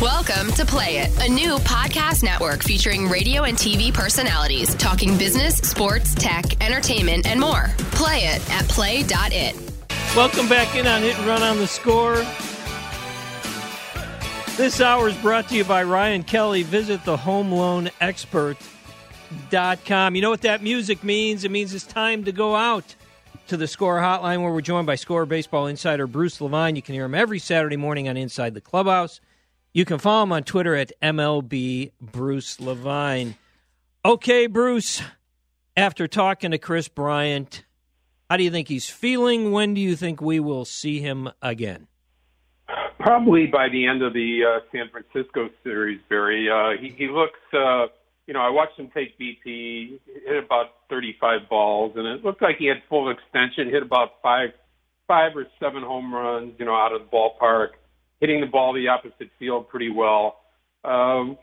Welcome to Play It, a new podcast network featuring radio and TV personalities talking business, sports, tech, entertainment, and more. Play it at play.it. Welcome back in on Hit and Run on the Score. This hour is brought to you by Ryan Kelly. Visit thehomeloanexpert.com. You know what that music means? It means it's time to go out to the Score Hotline, where we're joined by Score Baseball insider Bruce Levine. You can hear him every Saturday morning on Inside the Clubhouse. You can follow him on Twitter at MLB Bruce Levine. Okay, Bruce, after talking to Chris Bryant, how do you think he's feeling? When do you think we will see him again? Probably by the end of the San Francisco series, Barry. He looks... I watched him take BP, hit about 35 balls, and it looked like he had full extension, hit about five or seven home runs, out of the ballpark, hitting the ball the opposite field pretty well. Talking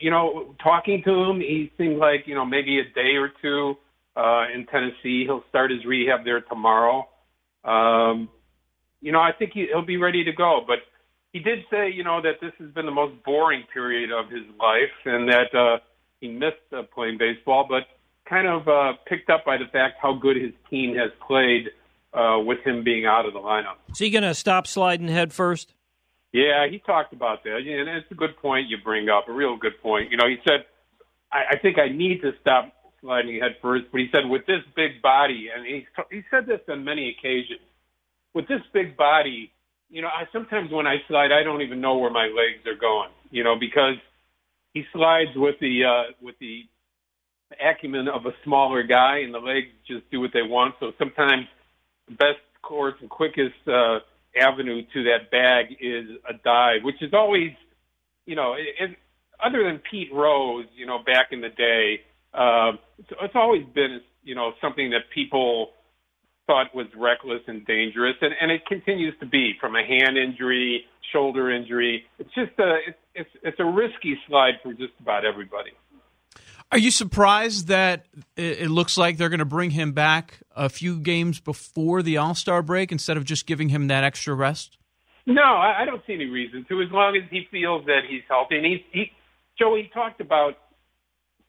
to him, he seemed like, maybe a day or two in Tennessee. He'll start his rehab there tomorrow. I think he'll be ready to go, but he did say, that this has been the most boring period of his life, and that, he missed playing baseball, but kind of picked up by the fact how good his team has played with him being out of the lineup. Is he going to stop sliding head first? Yeah, he talked about that. And it's a good point you bring up, a real good point. He said, I think I need to stop sliding head first, but he said with this big body, and he said this on many occasions, with this big body, I sometimes when I slide, I don't even know where my legs are going, because he slides with the acumen of a smaller guy, and the legs just do what they want. So sometimes the best course and quickest avenue to that bag is a dive, which is always, other than Pete Rose, back in the day, it's always been, something that people thought was reckless and dangerous, and it continues to be from a hand injury, shoulder injury. It's just it's a risky slide for just about everybody. Are you surprised that it looks like they're going to bring him back a few games before the All-Star break instead of just giving him that extra rest? No, I don't see any reason to, as long as he feels that he's healthy. And Joey talked about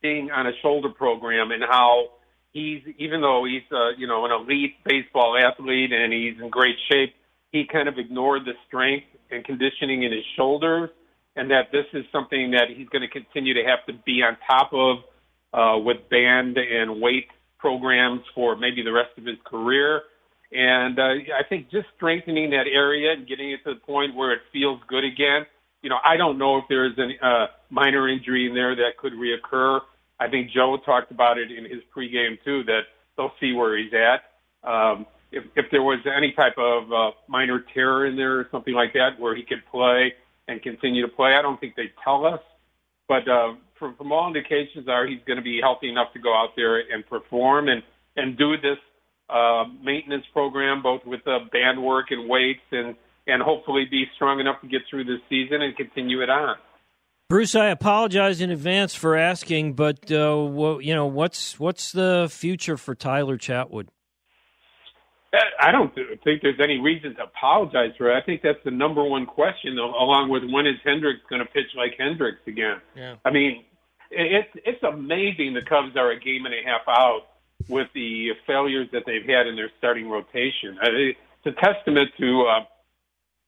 being on a shoulder program and how he's, even though he's an elite baseball athlete and he's in great shape, he kind of ignored the strength and conditioning in his shoulders, and that this is something that he's going to continue to have to be on top of with band and weight programs for maybe the rest of his career. And I think just strengthening that area and getting it to the point where it feels good again. I don't know if there's a minor injury in there that could reoccur. I think Joe talked about it in his pregame, too, that they'll see where he's at. If there was any type of minor tear in there or something like that where he could play and continue to play, I don't think they tell us. But from all indications are he's going to be healthy enough to go out there and perform and do this maintenance program, both with band work and weights, and hopefully be strong enough to get through this season and continue it on. Bruce, I apologize in advance for asking, but what's the future for Tyler Chatwood? I don't think there's any reason to apologize for it. I think that's the number one question, along with when is Hendricks going to pitch like Hendricks again? Yeah. I mean, it's amazing the Cubs are a game and a half out with the failures that they've had in their starting rotation. It's a testament to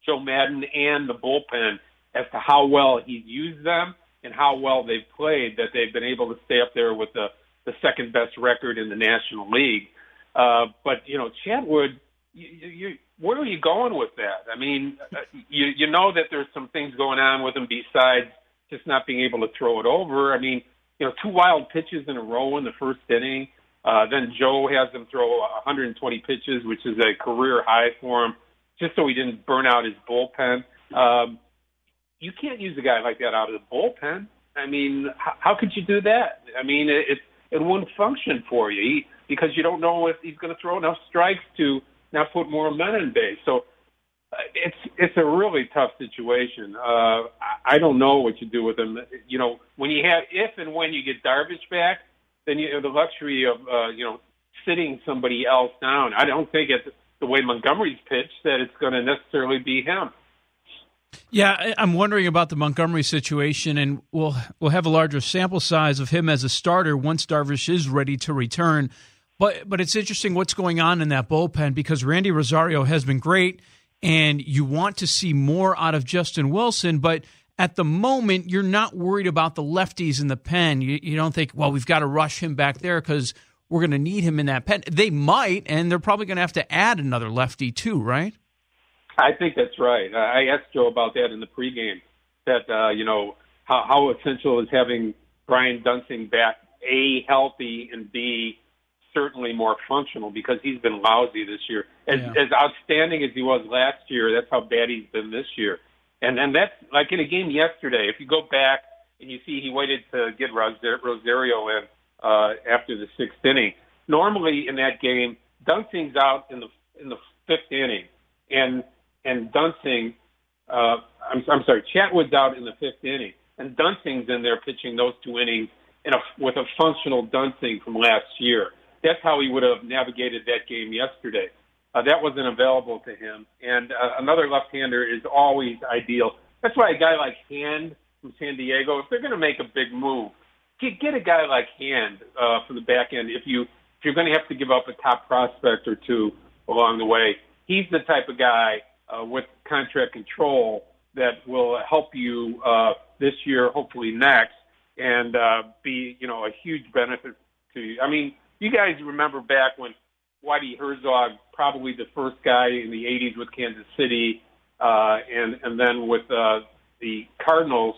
Joe Maddon and the bullpen as to how well he's used them and how well they've played, that they've been able to stay up there with the second-best record in the National League. But Chatwood, where are you going with that? I mean, you know that there's some things going on with him besides just not being able to throw it over. I mean, 2 wild pitches in a row in the first inning. Then Joe has him throw 120 pitches, which is a career high for him, just so he didn't burn out his bullpen. You can't use a guy like that out of the bullpen. I mean, how could you do that? I mean, it won't function for you because you don't know if he's going to throw enough strikes to not put more men in base. So it's a really tough situation. I don't know what you do with him. If and when you get Darvish back, then you have the luxury of sitting somebody else down. I don't think it's the way Montgomery's pitched that it's going to necessarily be him. Yeah, I'm wondering about the Montgomery situation, and we'll have a larger sample size of him as a starter once Darvish is ready to return. But it's interesting what's going on in that bullpen, because Randy Rosario has been great, and you want to see more out of Justin Wilson, but at the moment, you're not worried about the lefties in the pen. You don't think, well, we've got to rush him back there because we're going to need him in that pen. They might, and they're probably going to have to add another lefty too, right? I think that's right. I asked Joe about that in the pregame, that, how essential is having Brian Duensing back, A, healthy, and B, certainly more functional, because he's been lousy this year. As outstanding as he was last year, that's how bad he's been this year. And that's like in a game yesterday. If you go back and you see he waited to get Rosario in after the sixth inning. Normally in that game, Dunsing's out in the fifth inning, and Duensing, Chatwood's out in the fifth inning, and Dunsing's in there pitching those two innings with a functional Duensing from last year. That's how he would have navigated that game yesterday. That wasn't available to him. And another left-hander is always ideal. That's why a guy like Hand from San Diego, if they're going to make a big move, get a guy like Hand from the back end. If you're going to have to give up a top prospect or two along the way, he's the type of guy with contract control that will help you this year, hopefully next, and be a huge benefit to you. I mean, you guys remember back when Whitey Herzog, probably the first guy in the 80s with Kansas City, and then with the Cardinals,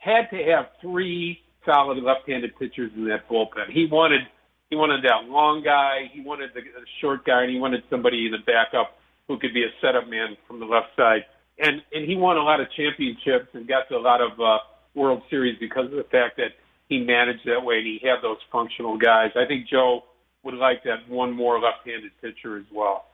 had to have three solid left-handed pitchers in that bullpen. He wanted that long guy, he wanted the short guy, and he wanted somebody in the backup who could be a setup man from the left side. And he won a lot of championships and got to a lot of World Series because of the fact that he managed that way and he had those functional guys. I think Joe would like that one more left-handed pitcher as well.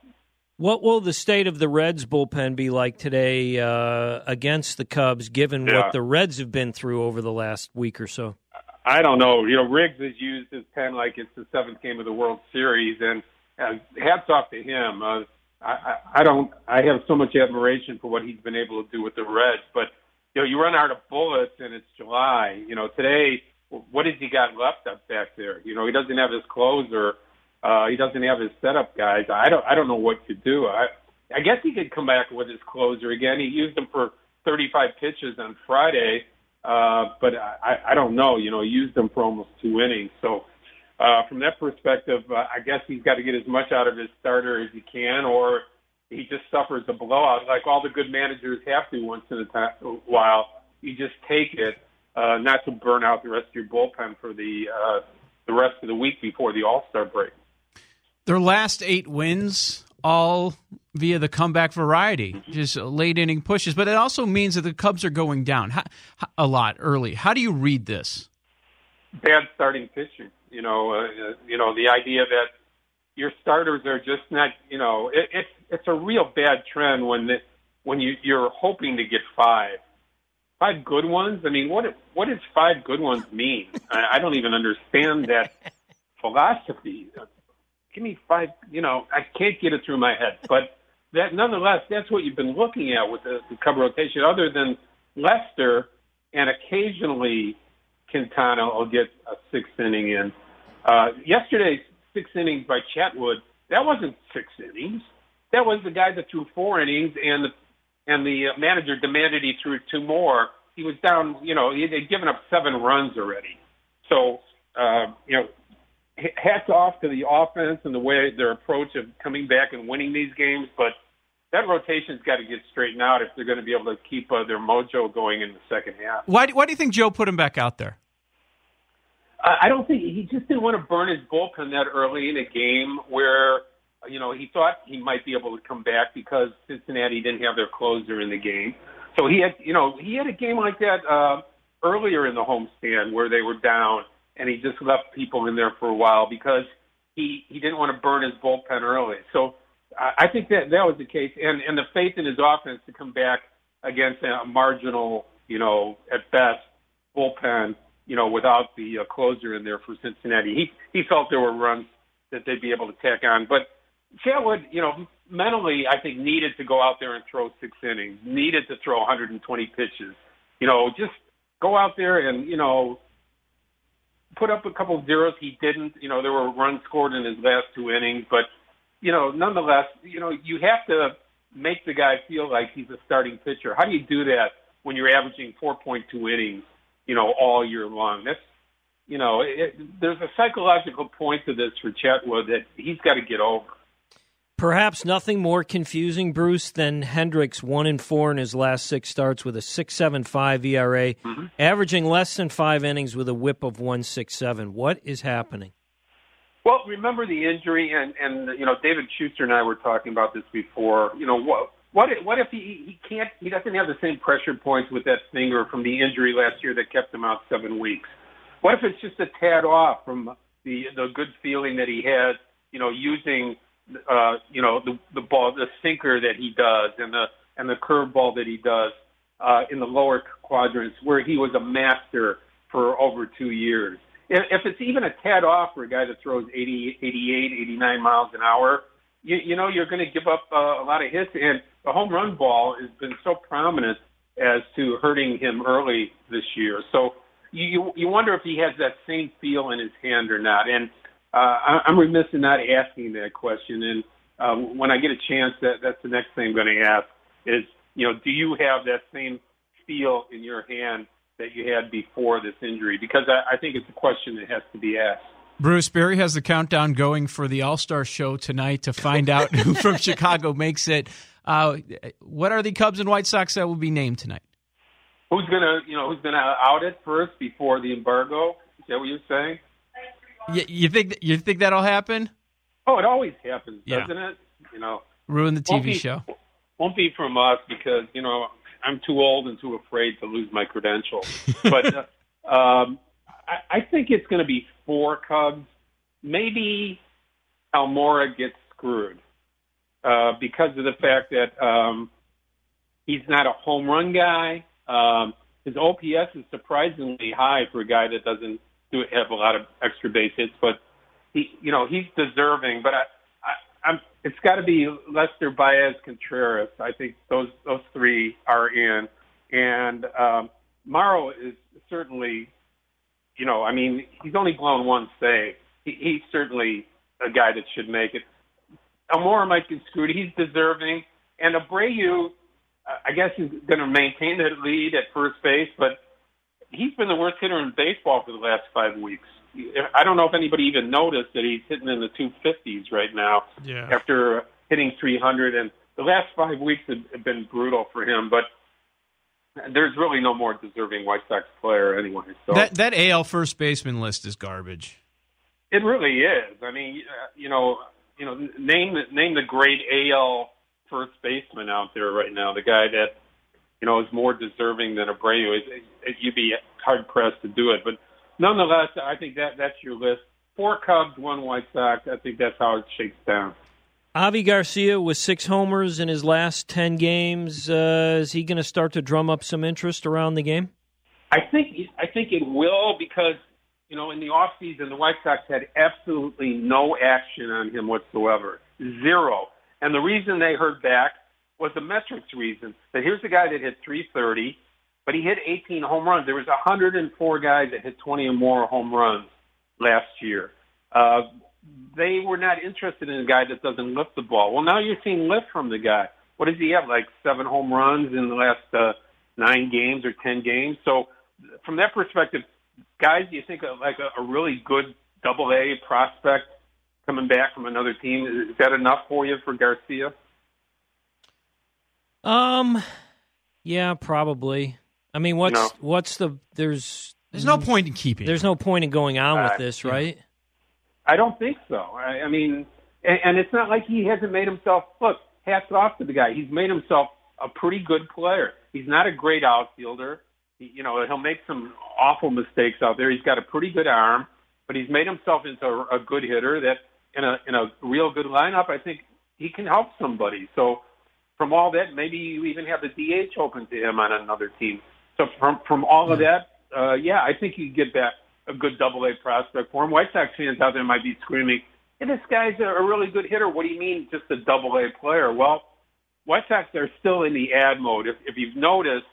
What will the state of the Reds bullpen be like today against the Cubs, given what the Reds have been through over the last week or so? I don't know. Riggs has used his pen like it's the seventh game of the World Series, and hats off to him. I have so much admiration for what he's been able to do with the Reds, but you run out of bullets, and it's July. Today, what has he got left up back there? He doesn't have his closer. He doesn't have his setup guys. I don't know what to do. I guess he could come back with his closer again. He used him for 35 pitches on Friday, but I don't know. He used him for almost two innings. So from that perspective, I guess he's got to get as much out of his starter as he can, or he just suffers a blowout like all the good managers have to once in a while. You just take it. Not to burn out the rest of your bullpen for the rest of the week before the All-Star break. Their last 8 wins, all via the comeback variety, just late-inning pushes. But it also means that the Cubs are going down a lot early. How do you read this? Bad starting pitching. The idea that your starters are just not. It's a real bad trend when you're hoping to get 5. 5 good ones? I mean, what does 5 good ones mean? I don't even understand that philosophy. Give me 5, I can't get it through my head. But that, nonetheless, that's what you've been looking at with the Cub rotation. Other than Lester, and occasionally Quintana will get a sixth inning in. Yesterday's 6 innings by Chatwood, that wasn't 6 innings. That was the guy that threw 4 innings, and the manager demanded he threw 2 more. He was down, they'd given up 7 runs already. So, hats off to the offense and the way their approach of coming back and winning these games, but that rotation's got to get straightened out if they're going to be able to keep their mojo going in the second half. Why do you think Joe put him back out there? I don't think he just didn't want to burn his bullpen that early in a game where – he thought he might be able to come back because Cincinnati didn't have their closer in the game. So he had, a game like that earlier in the homestand where they were down, and he just left people in there for a while because he didn't want to burn his bullpen early. So I think that was the case, and the faith in his offense to come back against a marginal, at best bullpen, without the closer in there for Cincinnati. He felt there were runs that they'd be able to tack on, but. Chatwood, you know, mentally, I think, needed to go out there and throw 6 innings, needed to throw 120 pitches. You know, just go out there and, you know, put up a couple of zeros. He didn't. You know, there were runs scored in his last 2 innings. But, you know, nonetheless, you know, you have to make the guy feel like he's a starting pitcher. How do you do that when you're averaging 4.2 innings, you know, all year long? That's, you know, there's a psychological point to this for Chatwood that he's got to get over. Perhaps nothing more confusing, Bruce, than Hendricks 1-4 in his last 6 starts with a 6.75 ERA, averaging less than 5 innings with a WHIP of 1.67. What is happening? Well, remember the injury, and you know, David Schuster and I were talking about this before. You know, what if he can't? He doesn't have the same pressure points with that finger from the injury last year that kept him out 7 weeks. What if it's just a tad off from the good feeling that he had? You know, using you know, the ball, the sinker that he does, and the curveball that he does in the lower quadrants, where he was a master for over 2 years. If it's even a tad off for a guy that throws 80, 88, 89 miles an hour, you know you're going to give up a lot of hits. And the home run ball has been so prominent as to hurting him early this year. So you wonder if he has that same feel in his hand or not. And I'm remiss in not asking that question. And when I get a chance, that's the next thing I'm going to ask is, you know, do you have that same feel in your hand that you had before this injury? Because I think it's a question that has to be asked. Bruce, Berry has the countdown going for the All-Star Show tonight to find out who from Chicago makes it. What are the Cubs and White Sox that will be named tonight? Who's gonna out it first before the embargo? Is that what you're saying? You think that'll happen? Oh, it always happens, doesn't it? You know, ruin the TV show. Won't be from us because you know, I'm too old and too afraid to lose my credentials. But I think it's going to be 4 Cubs. Maybe Almora gets screwed because of the fact that he's not a home run guy. His OPS is surprisingly high for a guy that doesn't have a lot of extra base hits. But he's deserving. But it's got to be Lester, Baez, Contreras. I think those 3 are in, and Morrow is certainly, you know, I mean, he's only blown 1 save. He's certainly a guy that should make it. Almora might get screwed. He's deserving, and Abreu, I guess, is going to maintain that lead at first base, but he's been the worst hitter in baseball for the last 5 weeks. I don't know if anybody even noticed that he's hitting in the 250s right now after hitting 300. And the last 5 weeks have been brutal for him, but there's really no more deserving White Sox player anyway. So that AL first baseman list is garbage. It really is. I mean, you know, name the great AL first baseman out there right now, the guy that, you know, is more deserving than Abreu. You'd be hard-pressed to do it, but nonetheless, I think that's your list. 4 Cubs, 1 White Sox. I think that's how it shakes down. Avi Garcia with 6 homers in his last 10 games. Is he going to start to drum up some interest around the game? I think it will because, you know, in the offseason, the White Sox had absolutely no action on him whatsoever. 0. And the reason they heard back was the metrics reason. That here's a guy that hit 330. But he hit 18 home runs. There was 104 guys that hit 20 or more home runs last year. They were not interested in a guy that doesn't lift the ball. Well, now you're seeing lift from the guy. What does he have, like 7 home runs in the last 9 games or 10 games? So from that perspective, guys, do you think like a really good double-A prospect coming back from another team, is that enough for you for Garcia? Yeah, probably. I mean, there's no point in keeping. There's no point in going on with this, right? I don't think so. I mean, and it's not like he hasn't made himself. Look, hats off to the guy. He's made himself a pretty good player. He's not a great outfielder. He'll make some awful mistakes out there. He's got a pretty good arm, but he's made himself into a good hitter that in a real good lineup, I think he can help somebody. So from all that, maybe you even have the DH open to him on another team. So from all of that, I think you get back a good double-A prospect for him. White Sox fans out there might be screaming, hey, this guy's a really good hitter. What do you mean just a double-A player? Well, White Sox are still in the ad mode. If you've noticed,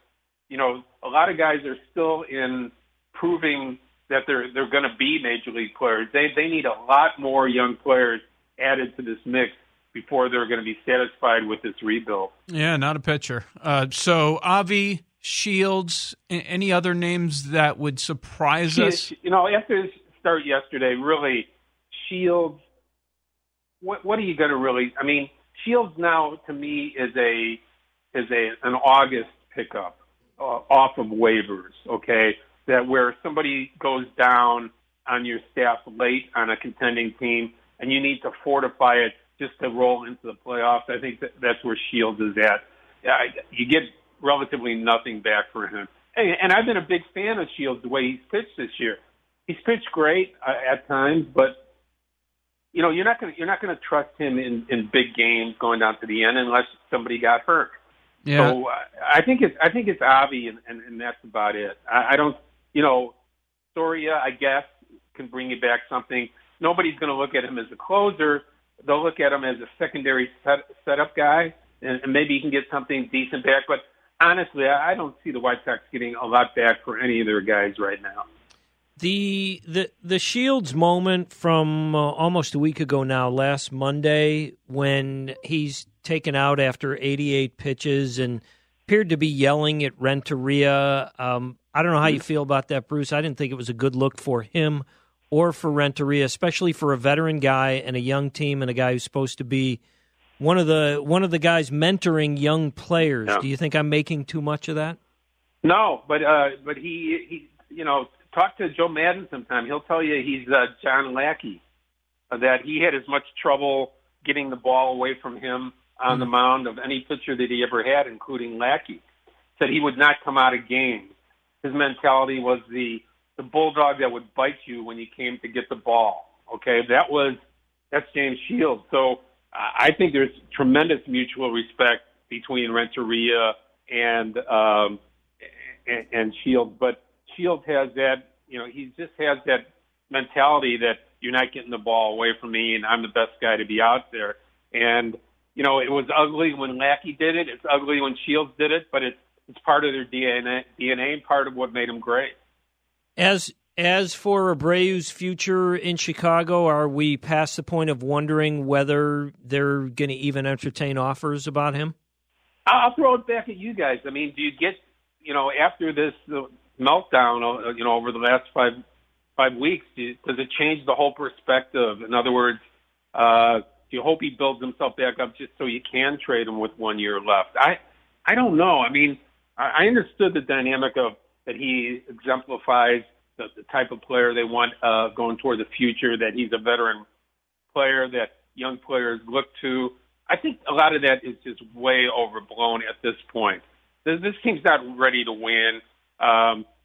you know, a lot of guys are still in proving that they're going to be major league players. They need a lot more young players added to this mix before they're going to be satisfied with this rebuild. Yeah, not a pitcher. So Avi, Shields, any other names that would surprise us? You know, after his start yesterday, really, Shields, what are you going to really – I mean, Shields now to me is an August pickup off of waivers, okay, that where somebody goes down on your staff late on a contending team and you need to fortify it just to roll into the playoffs. I think that's where Shields is at. You get relatively nothing back for him. And I've been a big fan of Shields the way he's pitched this year. He's pitched great at times, but you know you're not going to trust him in big games going down to the end unless somebody got hurt. Yeah. So I think it's Avi, and that's about it. I don't, you know, Soria, I guess, can bring you back something. Nobody's going to look at him as a closer. They'll look at him as a secondary setup guy, and maybe he can get something decent back. But honestly, I don't see the White Sox getting a lot back for any of their guys right now. The Shields moment from almost a week ago now, last Monday, when he's taken out after 88 pitches and appeared to be yelling at Renteria. I don't know how you feel about that, Bruce. I didn't think it was a good look for him or for Renteria, especially for a veteran guy and a young team and a guy who's supposed to be one of the guys mentoring young players. Yeah. Do you think I'm making too much of that? No, but he you know, talk to Joe Maddon sometime. He'll tell you he's John Lackey, that he had as much trouble getting the ball away from him on the mound of any pitcher that he ever had, including Lackey. Said he would not come out of games. His mentality was the bulldog that would bite you when you came to get the ball. Okay, that's James Shields. So I think there's tremendous mutual respect between Renteria and Shields. But Shields has that, you know, he just has that mentality that you're not getting the ball away from me, and I'm the best guy to be out there. And you know, it was ugly when Lackey did it. It's ugly when Shields did it, but it's part of their DNA, and part of what made them great. As for Abreu's future in Chicago, are we past the point of wondering whether they're going to even entertain offers about him? I'll throw it back at you guys. I mean, do you get, you know, after this meltdown, you know, over the last five weeks, does it change the whole perspective? In other words, do you hope he builds himself back up just so you can trade him with 1 year left? I don't know. I mean, I understood the dynamic of that he exemplifies the type of player they want going toward the future, that he's a veteran player that young players look to. I think a lot of that is just way overblown at this point. This team's not ready to win.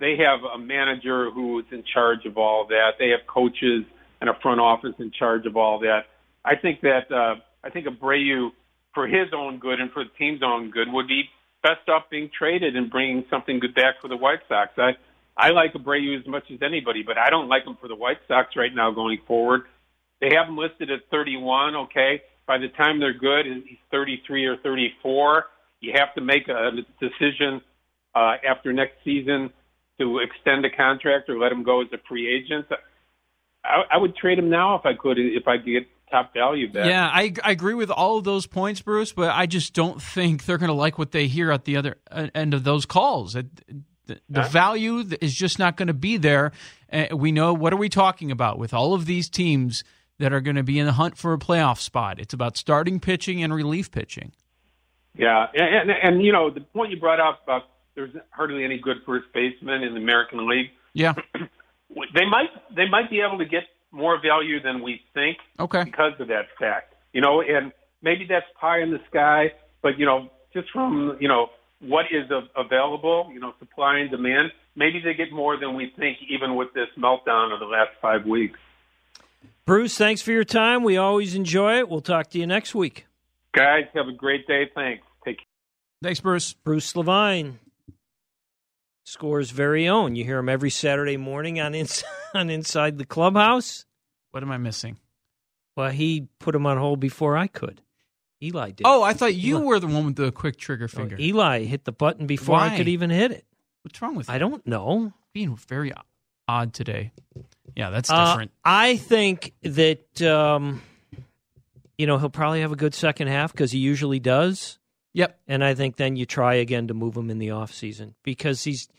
They have a manager who's in charge of all that. They have coaches and a front office in charge of all that. I think Abreu, for his own good and for the team's own good, would be best off being traded and bringing something good back for the White Sox. I like Abreu as much as anybody, but I don't like him for the White Sox right now going forward. They have him listed at 31, okay? By the time they're good, he's 33 or 34. You have to make a decision after next season to extend the contract or let him go as a free agent. I would trade him now if I could get top value back. Yeah, I agree with all of those points, Bruce, but I just don't think they're going to like what they hear at the other end of those calls. The value is just not going to be there. We know, what are we talking about with all of these teams that are going to be in the hunt for a playoff spot? It's about starting pitching and relief pitching. Yeah, and you know, the point you brought up about there's hardly any good first baseman in the American League. Yeah. They might be able to get more value than we think, okay, because of that fact. You know, and maybe that's pie in the sky, but, you know, just from, you know, what is available, you know, supply and demand, maybe they get more than we think, even with this meltdown of the last 5 weeks. Bruce, thanks for your time. We always enjoy it. We'll talk to you next week. Guys, have a great day. Thanks. Take care. Thanks, Bruce. Bruce Levine, Score's very own. You hear him every Saturday morning on Inside the Clubhouse. What am I missing? Well, he put him on hold before I could. Eli did. Oh, I thought you were the one with the quick trigger finger. Oh, Eli hit the button before I could even hit it. What's wrong with you? I don't know. Being very odd today. Yeah, that's different. I think that, he'll probably have a good second half because he usually does. Yep. And I think then you try again to move him in the offseason because he's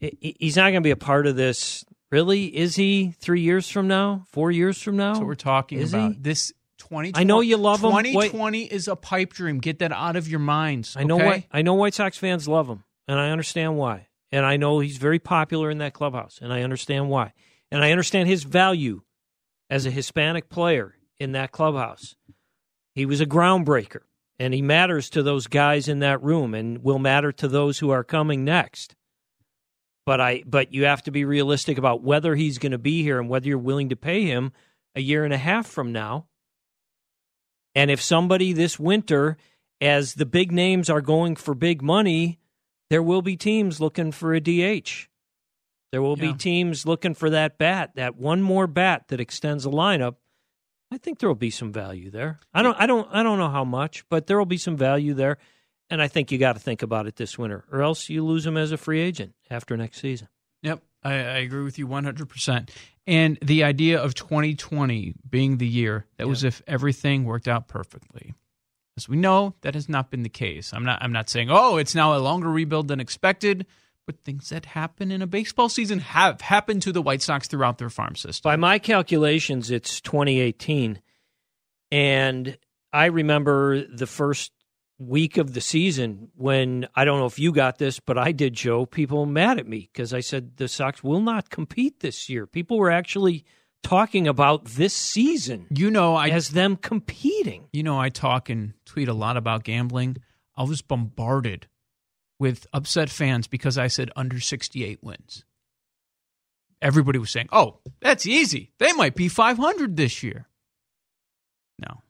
not going to be a part of this. Really? Is he 3 years from now? 4 years from now? That's what we're talking about. This 2020. I know you love him. 2020 is a pipe dream. Get that out of your minds. I know White Sox fans love him, and I understand why. And I know he's very popular in that clubhouse, and I understand why. And I understand his value as a Hispanic player in that clubhouse. He was a groundbreaker, and he matters to those guys in that room and will matter to those who are coming next. But you have to be realistic about whether he's going to be here and whether you're willing to pay him a year and a half from now. And if somebody this winter, as the big names are going for big money, there will be teams looking for a DH. There will be teams looking for that bat, that one more bat that extends the lineup. I think there will be some value there. I don't know how much, but there will be some value there. And I think you got to think about it this winter, or else you lose him as a free agent after next season. Yep, I agree with you 100%. And the idea of 2020 being the year, that was if everything worked out perfectly. As we know, that has not been the case. I'm not saying, oh, it's now a longer rebuild than expected, but things that happen in a baseball season have happened to the White Sox throughout their farm system. By my calculations, it's 2018. And I remember the first week of the season when, I don't know if you got this, but I did, Joe, people mad at me because I said the Sox will not compete this year. People were actually talking about this season as them competing. I talk and tweet a lot about gambling. I was bombarded with upset fans because I said under 68 wins. Everybody was saying, oh, that's easy. They might be 500 this year. No.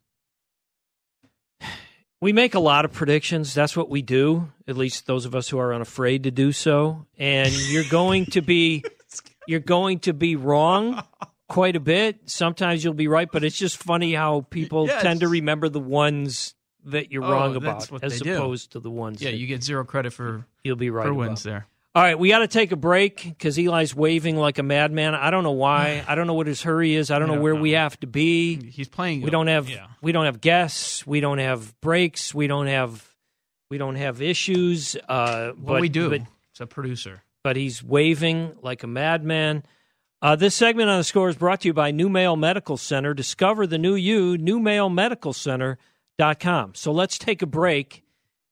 We make a lot of predictions. That's what we do, at least those of us who are unafraid to do so. And you're going to be wrong quite a bit. Sometimes you'll be right, but it's just funny how people tend to remember the ones that you're wrong about as opposed to the ones. Yeah, you get zero credit for you'll be right for wins there. All right, we got to take a break because Eli's waving like a madman. I don't know why. I don't know what his hurry is. I don't know where we have to be. He's playing. We don't have guests. We don't have breaks. We don't have issues. But we do. But, it's a producer. But he's waving like a madman. This segment on The Score is brought to you by New Mail Medical Center. Discover the new you, newmailmedicalcenter.com. So let's take a break,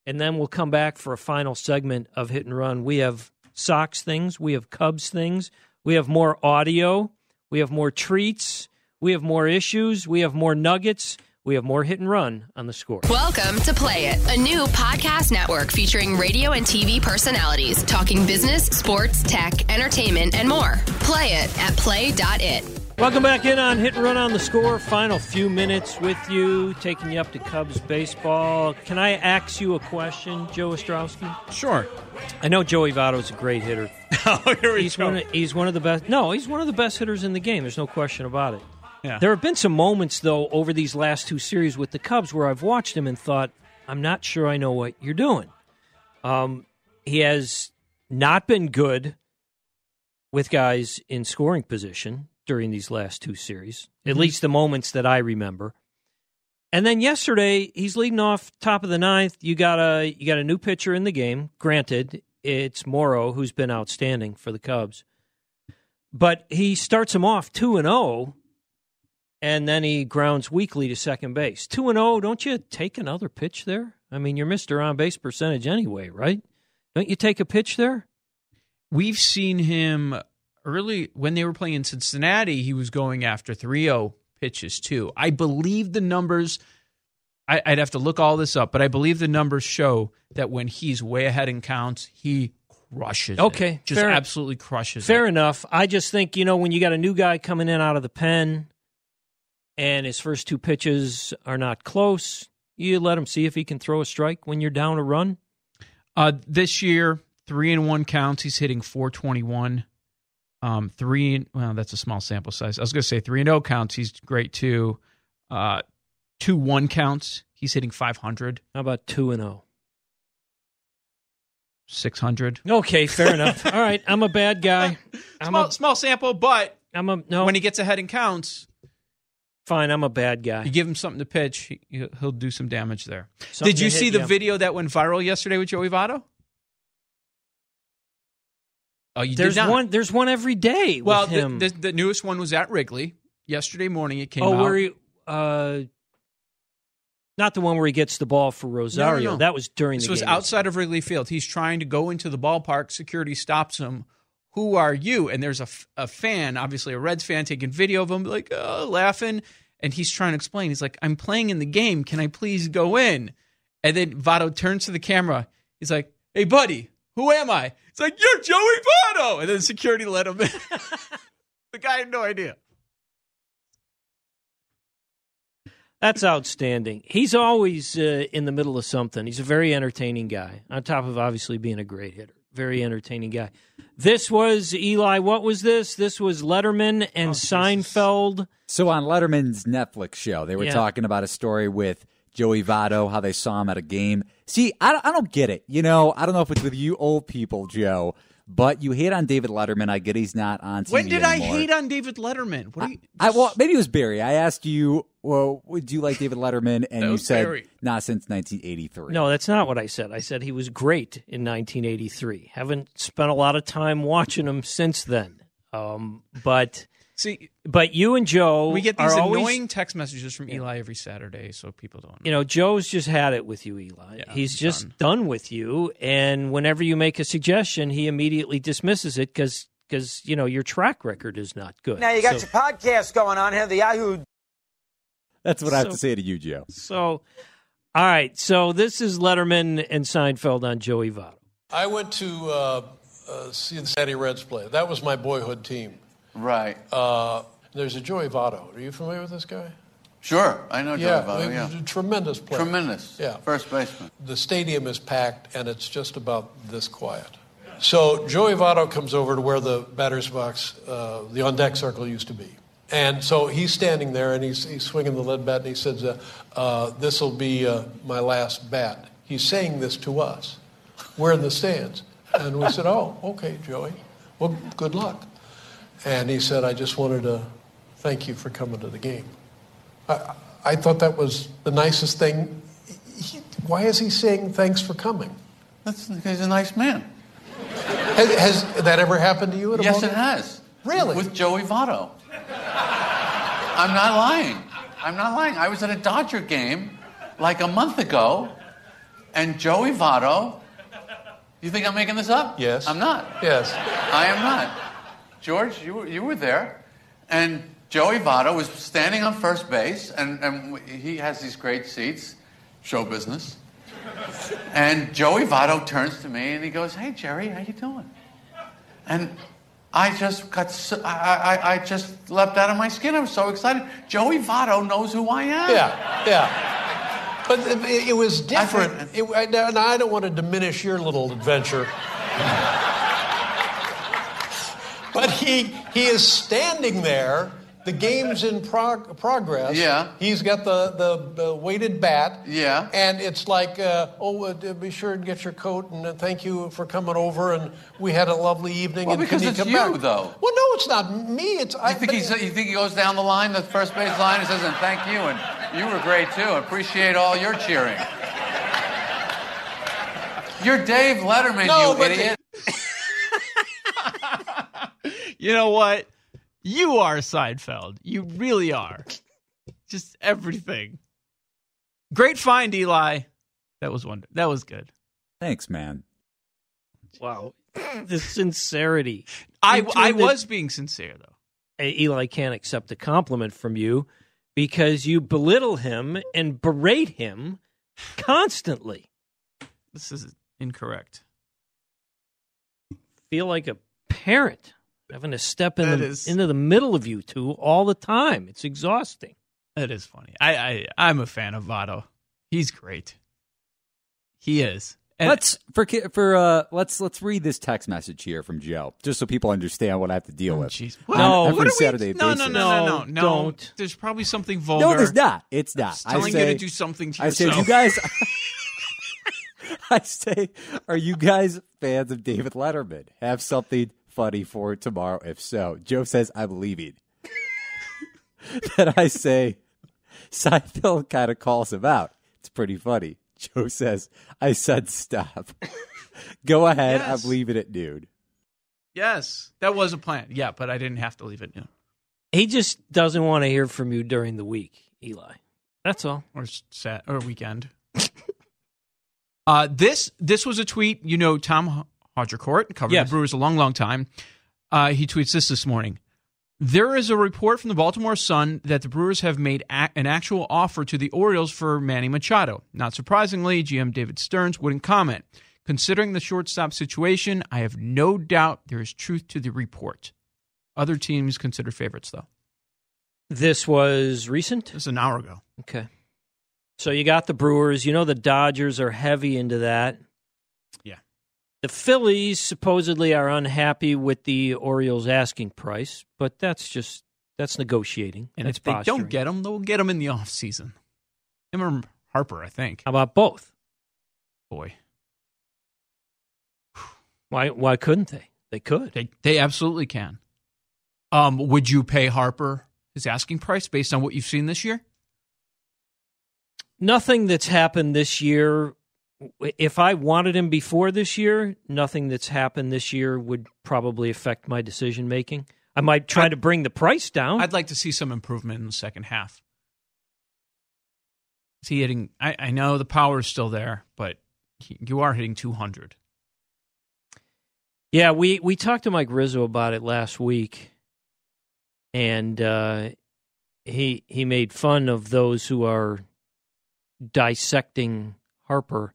and then we'll come back for a final segment of Hit and Run. We have Sox things. We have Cubs things. We have more audio. We have more treats. We have more issues. We have more nuggets. We have more Hit and Run on The Score. Welcome to Play It, a new podcast network featuring radio and TV personalities talking business, sports, tech, entertainment, and more. Play it at play.it. Welcome back in on Hit and Run on The Score. Final few minutes with you, taking you up to Cubs baseball. Can I ask you a question, Joe Ostrowski? Sure. I know Joey Votto is a great hitter. Oh, here we go. He's one of the best. No, he's one of the best hitters in the game. There's no question about it. Yeah. There have been some moments, though, over these last two series with the Cubs where I've watched him and thought, I'm not sure I know what you're doing. He has not been good with guys in scoring position during these last two series, at least the moments that I remember. And then yesterday, he's leading off top of the ninth. You got a new pitcher in the game. Granted, it's Morrow, who's been outstanding for the Cubs. But he starts him off 2-0, and then he grounds weakly to second base. 2-0, don't you take another pitch there? I mean, you're Mr. On-base percentage anyway, right? Don't you take a pitch there? We've seen him... Early, when they were playing in Cincinnati, he was going after 3-0 pitches, too. I believe the numbers, I'd have to look all this up, but I believe the numbers show that when he's way ahead in counts, he crushes it. Just absolutely crushes it. Fair enough. I just think, when you got a new guy coming in out of the pen and his first two pitches are not close, you let him see if he can throw a strike when you're down a run. This year, 3-1 counts, he's hitting 421. That's a small sample size. I was going to say 3-0 counts. He's great too. 2-1 counts. He's hitting 500. How about 2-0? 600. Okay, fair enough. All right, I'm a bad guy. Small sample, but when he gets ahead and counts. Fine, I'm a bad guy. You give him something to pitch, he'll do some damage there. Something. Did you see the video that went viral yesterday with Joey Votto? Oh, there's one every day with him. The newest one was at Wrigley. Yesterday morning it came out. Oh, where he... not the one where he gets the ball for Rosario. No. That was during the game. This was outside of Wrigley Field. He's trying to go into the ballpark. Security stops him. Who are you? And there's a fan, obviously a Reds fan, taking video of him, like, laughing. And he's trying to explain. He's like, I'm playing in the game. Can I please go in? And then Votto turns to the camera. He's like, hey, buddy, who am I? It's like, you're Joey Votto. And then security let him in. The guy had no idea. That's outstanding. He's always in the middle of something. He's a very entertaining guy, on top of obviously being a great hitter. Very entertaining guy. This was, Eli, what was this? This was Letterman and Seinfeld. Jesus. So on Letterman's Netflix show, they were talking about a story with Joey Votto, how they saw him at a game. See, I don't get it. You know, I don't know if it's with you old people, Joe, but you hate on David Letterman. I get he's not on TV anymore. When did I hate on David Letterman? What are you... Well, maybe it was Barry. I asked you, well, would you like David Letterman? And you said, not since 1983. No, that's not what I said. I said he was great in 1983. Haven't spent a lot of time watching him since then. But you and Joe we get these annoying text messages from Eli every Saturday, so people don't know. You know, Joe's just had it with you, Eli. Yeah, he's just done with you, and whenever you make a suggestion, he immediately dismisses it because you know your track record is not good. Now you got your podcast going on here, the Yahoo. That's what I have to say to you, Joe. So, all right. So this is Letterman and Seinfeld on Joey Votto. I went to Cincinnati Reds play. That was my boyhood team. Right. There's a Joey Votto. Are you familiar with this guy? Sure. I know Joey Votto, He's a tremendous player. Tremendous. Yeah. First baseman. The stadium is packed, and it's just about this quiet. So Joey Votto comes over to where the batter's box, the on-deck circle used to be. And so he's standing there, and he's swinging the lead bat, and he says, this will be my last bat. He's saying this to us. We're in the stands. And we said, oh, okay, Joey. Well, good luck. And he said, I just wanted to thank you for coming to the game. I thought that was the nicest thing. Why is he saying thanks for coming? He's a nice man. Has that ever happened to you at a moment? Yes, it has. Really? With Joey Votto. I'm not lying. I was at a Dodger game like a month ago, and Joey Votto, you think I'm making this up? Yes. I'm not. Yes. I am not. George, you were there, and Joey Votto was standing on first base, and he has these great seats, show business. And Joey Votto turns to me, and he goes, hey, Jerry, how you doing? And I just got I just leapt out of my skin. I was so excited. Joey Votto knows who I am. Yeah. But it was different. Now, I don't want to diminish your little adventure. But he is standing there. The game's in progress. Yeah. He's got the weighted bat. Yeah. And it's like, be sure and get your coat, and thank you for coming over, and we had a lovely evening. Well, and because it's you, back? Though. Well, no, it's not me. It's I. You think he goes down the line, the first base line, and says, and thank you, and you were great, too. Appreciate all your cheering. You're Dave Letterman, you idiot. You know what? You are Seinfeld. You really are. Just everything. Great find, Eli. That was wonderful. That was good. Thanks, man. Wow. The sincerity. I was being sincere, though. Eli can't accept a compliment from you because you belittle him and berate him constantly. This is incorrect. Feel like a parent. Having to step into the middle of you two all the time. It's exhausting. That is funny. I'm a fan of Votto. He's great. He is. And let's read this text message here from Joe, just so people understand what I have to deal with. No, don't. There's probably something vulgar. No, there's not. It's not. I'm telling you to do something to yourself. I say, you guys. I say, are you guys fans of David Letterman? Have something funny for tomorrow, if so. Joe says, I'm leaving. Then I say, Seinfeld kind of calls him out. It's pretty funny. Joe says, I said stop. Go ahead. Yes. I'm leaving at noon. Yes, that was a plan. Yeah, but I didn't have to leave at noon. He just doesn't want to hear from you during the week, Eli. That's all. Or Saturday, or weekend. This was a tweet. You know Tom Hodgercourt, covered the Brewers a long time. He tweets this morning. There is a report from the Baltimore Sun that the Brewers have made an actual offer to the Orioles for Manny Machado. Not surprisingly, GM David Stearns wouldn't comment. Considering the shortstop situation, I have no doubt there is truth to the report. Other teams consider favorites, though. This was recent? This was an hour ago. Okay. So you got the Brewers. You know the Dodgers are heavy into that. Yeah. The Phillies supposedly are unhappy with the Orioles asking price, but that's negotiating. And if they don't get them, they'll get them in the offseason. Him or Harper, I think. How about both? Boy. Why couldn't they? They could. They absolutely can. Would you pay Harper his asking price based on what you've seen this year? Nothing that's happened this year. If I wanted him before this year, nothing that's happened this year would probably affect my decision-making. I might try to bring the price down. I'd like to see some improvement in the second half. Is he hitting? I know the power is still there, but you are hitting 200. Yeah, we talked to Mike Rizzo about it last week, and he made fun of those who are dissecting Harper.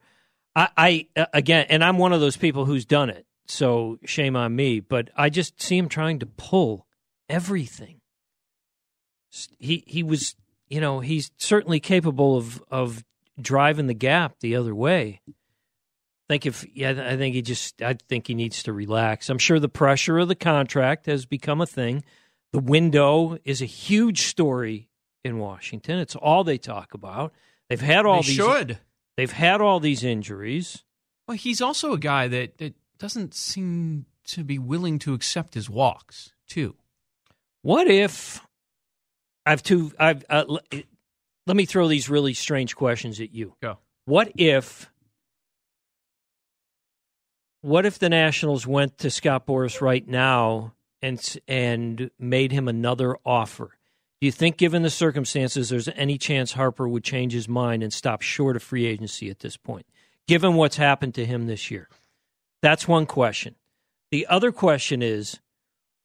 I again, and I'm one of those people who's done it, so shame on me, but I just see him trying to pull everything. He was, you know, he's certainly capable of driving the gap the other way. I think he needs to relax. I'm sure the pressure of the contract has become a thing. The window is a huge story in Washington. It's all they talk about. They've had all these injuries. Well, he's also a guy that doesn't seem to be willing to accept his walks, too. What if let me throw these really strange questions at you. Go. What if the Nationals went to Scott Boras right now and made him another offer? Do you think, given the circumstances, there's any chance Harper would change his mind and stop short of free agency at this point, given what's happened to him this year? That's one question. The other question is,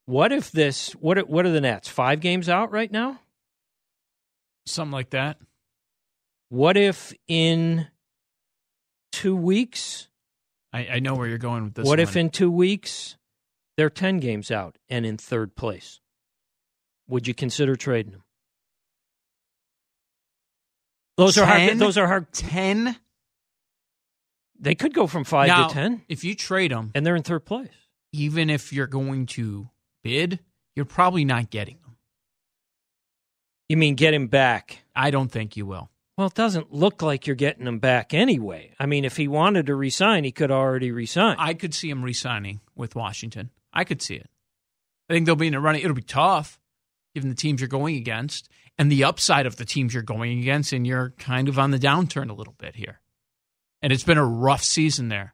what are the Nats, 5 games out right now? Something like that. What if in 2 weeks... I know where you're going with this. What if in 2 weeks they're 10 games out and in third place? Would you consider trading them? Those are hard. 10? They could go from 5 to 10. If you trade them... And they're in third place. Even if you're going to bid, you're probably not getting them. You mean get him back? I don't think you will. Well, it doesn't look like you're getting him back anyway. I mean, if he wanted to resign, he could already resign. I could see him resigning with Washington. I could see it. I think they'll be in a running. It'll be tough, given the teams you're going against and the upside of the teams you're going against, and you're kind of on the downturn a little bit here. And it's been a rough season there.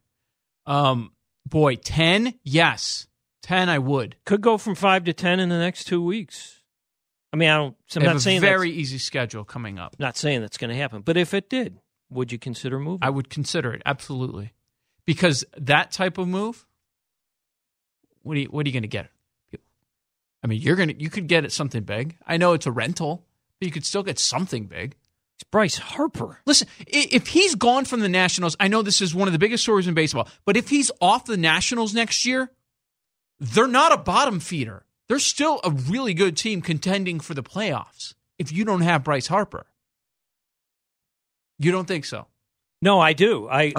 10? Yes. 10 I would. Could go from 5 to 10 in the next 2 weeks. I mean, I'm not saying that's... a very easy schedule coming up. Not saying that's going to happen. But if it did, would you consider moving? I would consider it, absolutely. Because that type of move, what are you going to get? I mean, you could get something big. I know it's a rental, but you could still get something big. It's Bryce Harper. Listen, if he's gone from the Nationals, I know this is one of the biggest stories in baseball, but if he's off the Nationals next year, they're not a bottom feeder. They're still a really good team contending for the playoffs if you don't have Bryce Harper. You don't think so? No, I do. I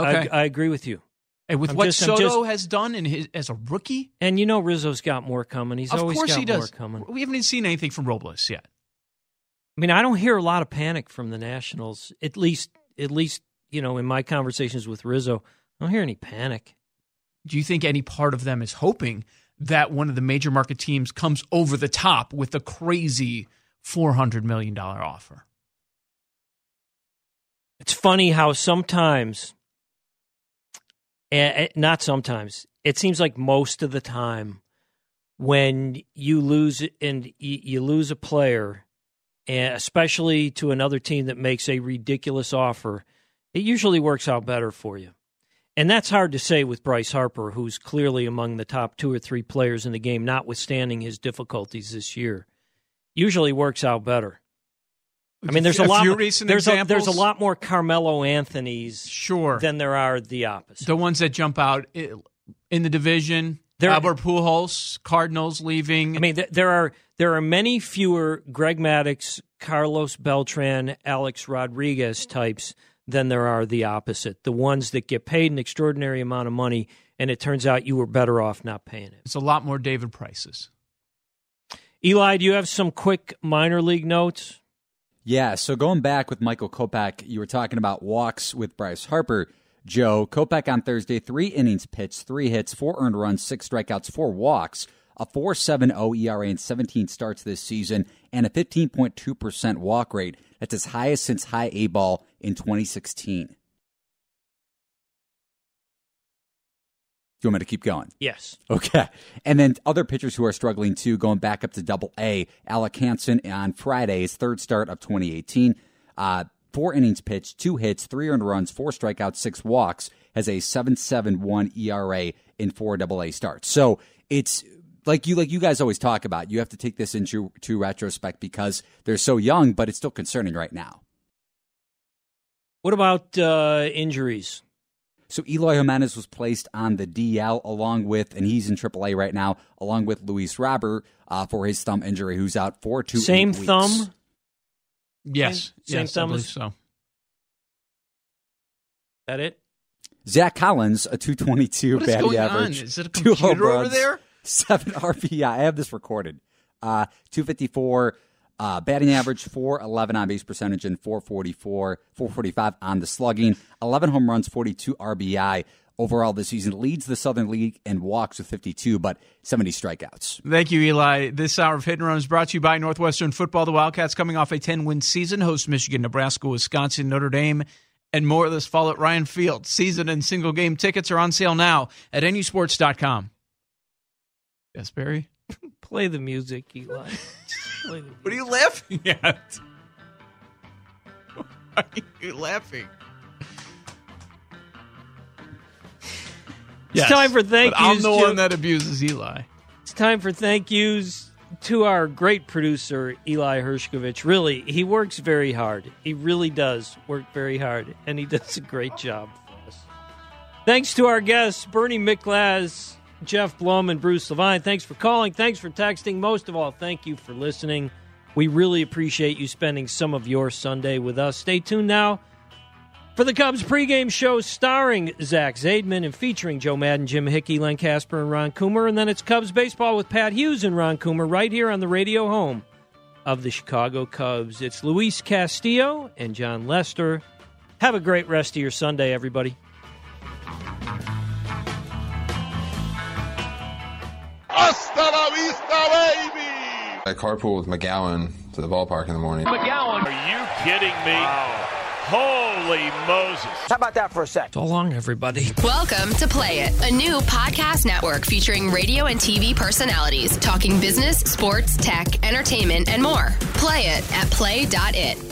agree with you. And with Soto has done in his, as a rookie? And you know Rizzo's got more coming. He's always got more coming. We haven't even seen anything from Robles yet. I mean, I don't hear a lot of panic from the Nationals, at least, you know, in my conversations with Rizzo. I don't hear any panic. Do you think any part of them is hoping that one of the major market teams comes over the top with a crazy $400 million offer? It's funny how sometimes, not sometimes, it seems like most of the time when you lose and you lose a player, especially to another team that makes a ridiculous offer, it usually works out better for you. And that's hard to say with Bryce Harper, who's clearly among the top two or three players in the game, notwithstanding his difficulties this year. Usually works out better. I mean, there's a lot more Carmelo Anthonys than there are the opposite. The ones that jump out in the division, Albert Pujols, Cardinals leaving. I mean, there are many fewer Greg Maddux, Carlos Beltran, Alex Rodriguez types than there are the opposite. The ones that get paid an extraordinary amount of money, and it turns out you were better off not paying it. It's a lot more David Prices. Eli, do you have some quick minor league notes? Yeah, so going back with Michael Kopech, you were talking about walks with Bryce Harper. Joe, Kopech on Thursday, 3 innings pitched, 3 hits, 4 earned runs, 6 strikeouts, 4 walks, a 4.70 ERA in 17 starts this season, and a 15.2% walk rate. That's his highest since high A ball in 2016. Do you want me to keep going? Yes. Okay. And then other pitchers who are struggling too, going back up to Double A. Alec Hanson on Friday, his third start of 2018. 4 innings pitched, 2 hits, 3 earned runs, 4 strikeouts, 6 walks, has a 7.71 ERA in 4 AA starts. So it's like you guys always talk about, you have to take this into retrospect because they're so young, but it's still concerning right now. What about injuries? So Eloy Jimenez was placed on the DL and he's in AAA right now, along with Luis Robert for his thumb injury, who's out 4 to 8 weeks. Same thumb? Yes. Same thumb? I believe so. That it? Zach Collins, a 222 batting average. On? Is it a computer over runs, there? 7 RBI. I have this recorded. 254 batting average, 411 on base percentage, and 445 on the slugging. 11 home runs, 42 RBI overall this season. Leads the Southern League in walks with 52, but 70 strikeouts. Thank you, Eli. This hour of Hit and Run is brought to you by Northwestern Football. The Wildcats, coming off a 10-win season, host Michigan, Nebraska, Wisconsin, Notre Dame, and more this fall at Ryan Field. Season and single game tickets are on sale now at nusports.com. Yes, Barry? Play the music, Eli. What are you laughing at? Why are you laughing? Yes, it's time for thank yous. I'm the one that abuses Eli. It's time for thank yous to our great producer, Eli Hershkovich. Really, he works very hard. He really does work very hard, and he does a great job for us. Thanks to our guests, Bernie McGlaz, Jeff Blum, and Bruce Levine. Thanks for calling. Thanks for texting. Most of all, thank you for listening. We really appreciate you spending some of your Sunday with us. Stay tuned now for the Cubs pregame show starring Zach Zaidman and featuring Joe Maddon, Jim Hickey, Len Casper, and Ron Coomer. And then it's Cubs baseball with Pat Hughes and Ron Coomer right here on the radio home of the Chicago Cubs. It's Luis Castillo and John Lester. Have a great rest of your Sunday, everybody. Hasta la vista, baby! I carpool with McGowan to the ballpark in the morning. McGowan! Are you kidding me? Wow. Holy Moses. How about that for a sec? So long, everybody. Welcome to Play It, a new podcast network featuring radio and TV personalities talking business, sports, tech, entertainment, and more. Play it at play.it.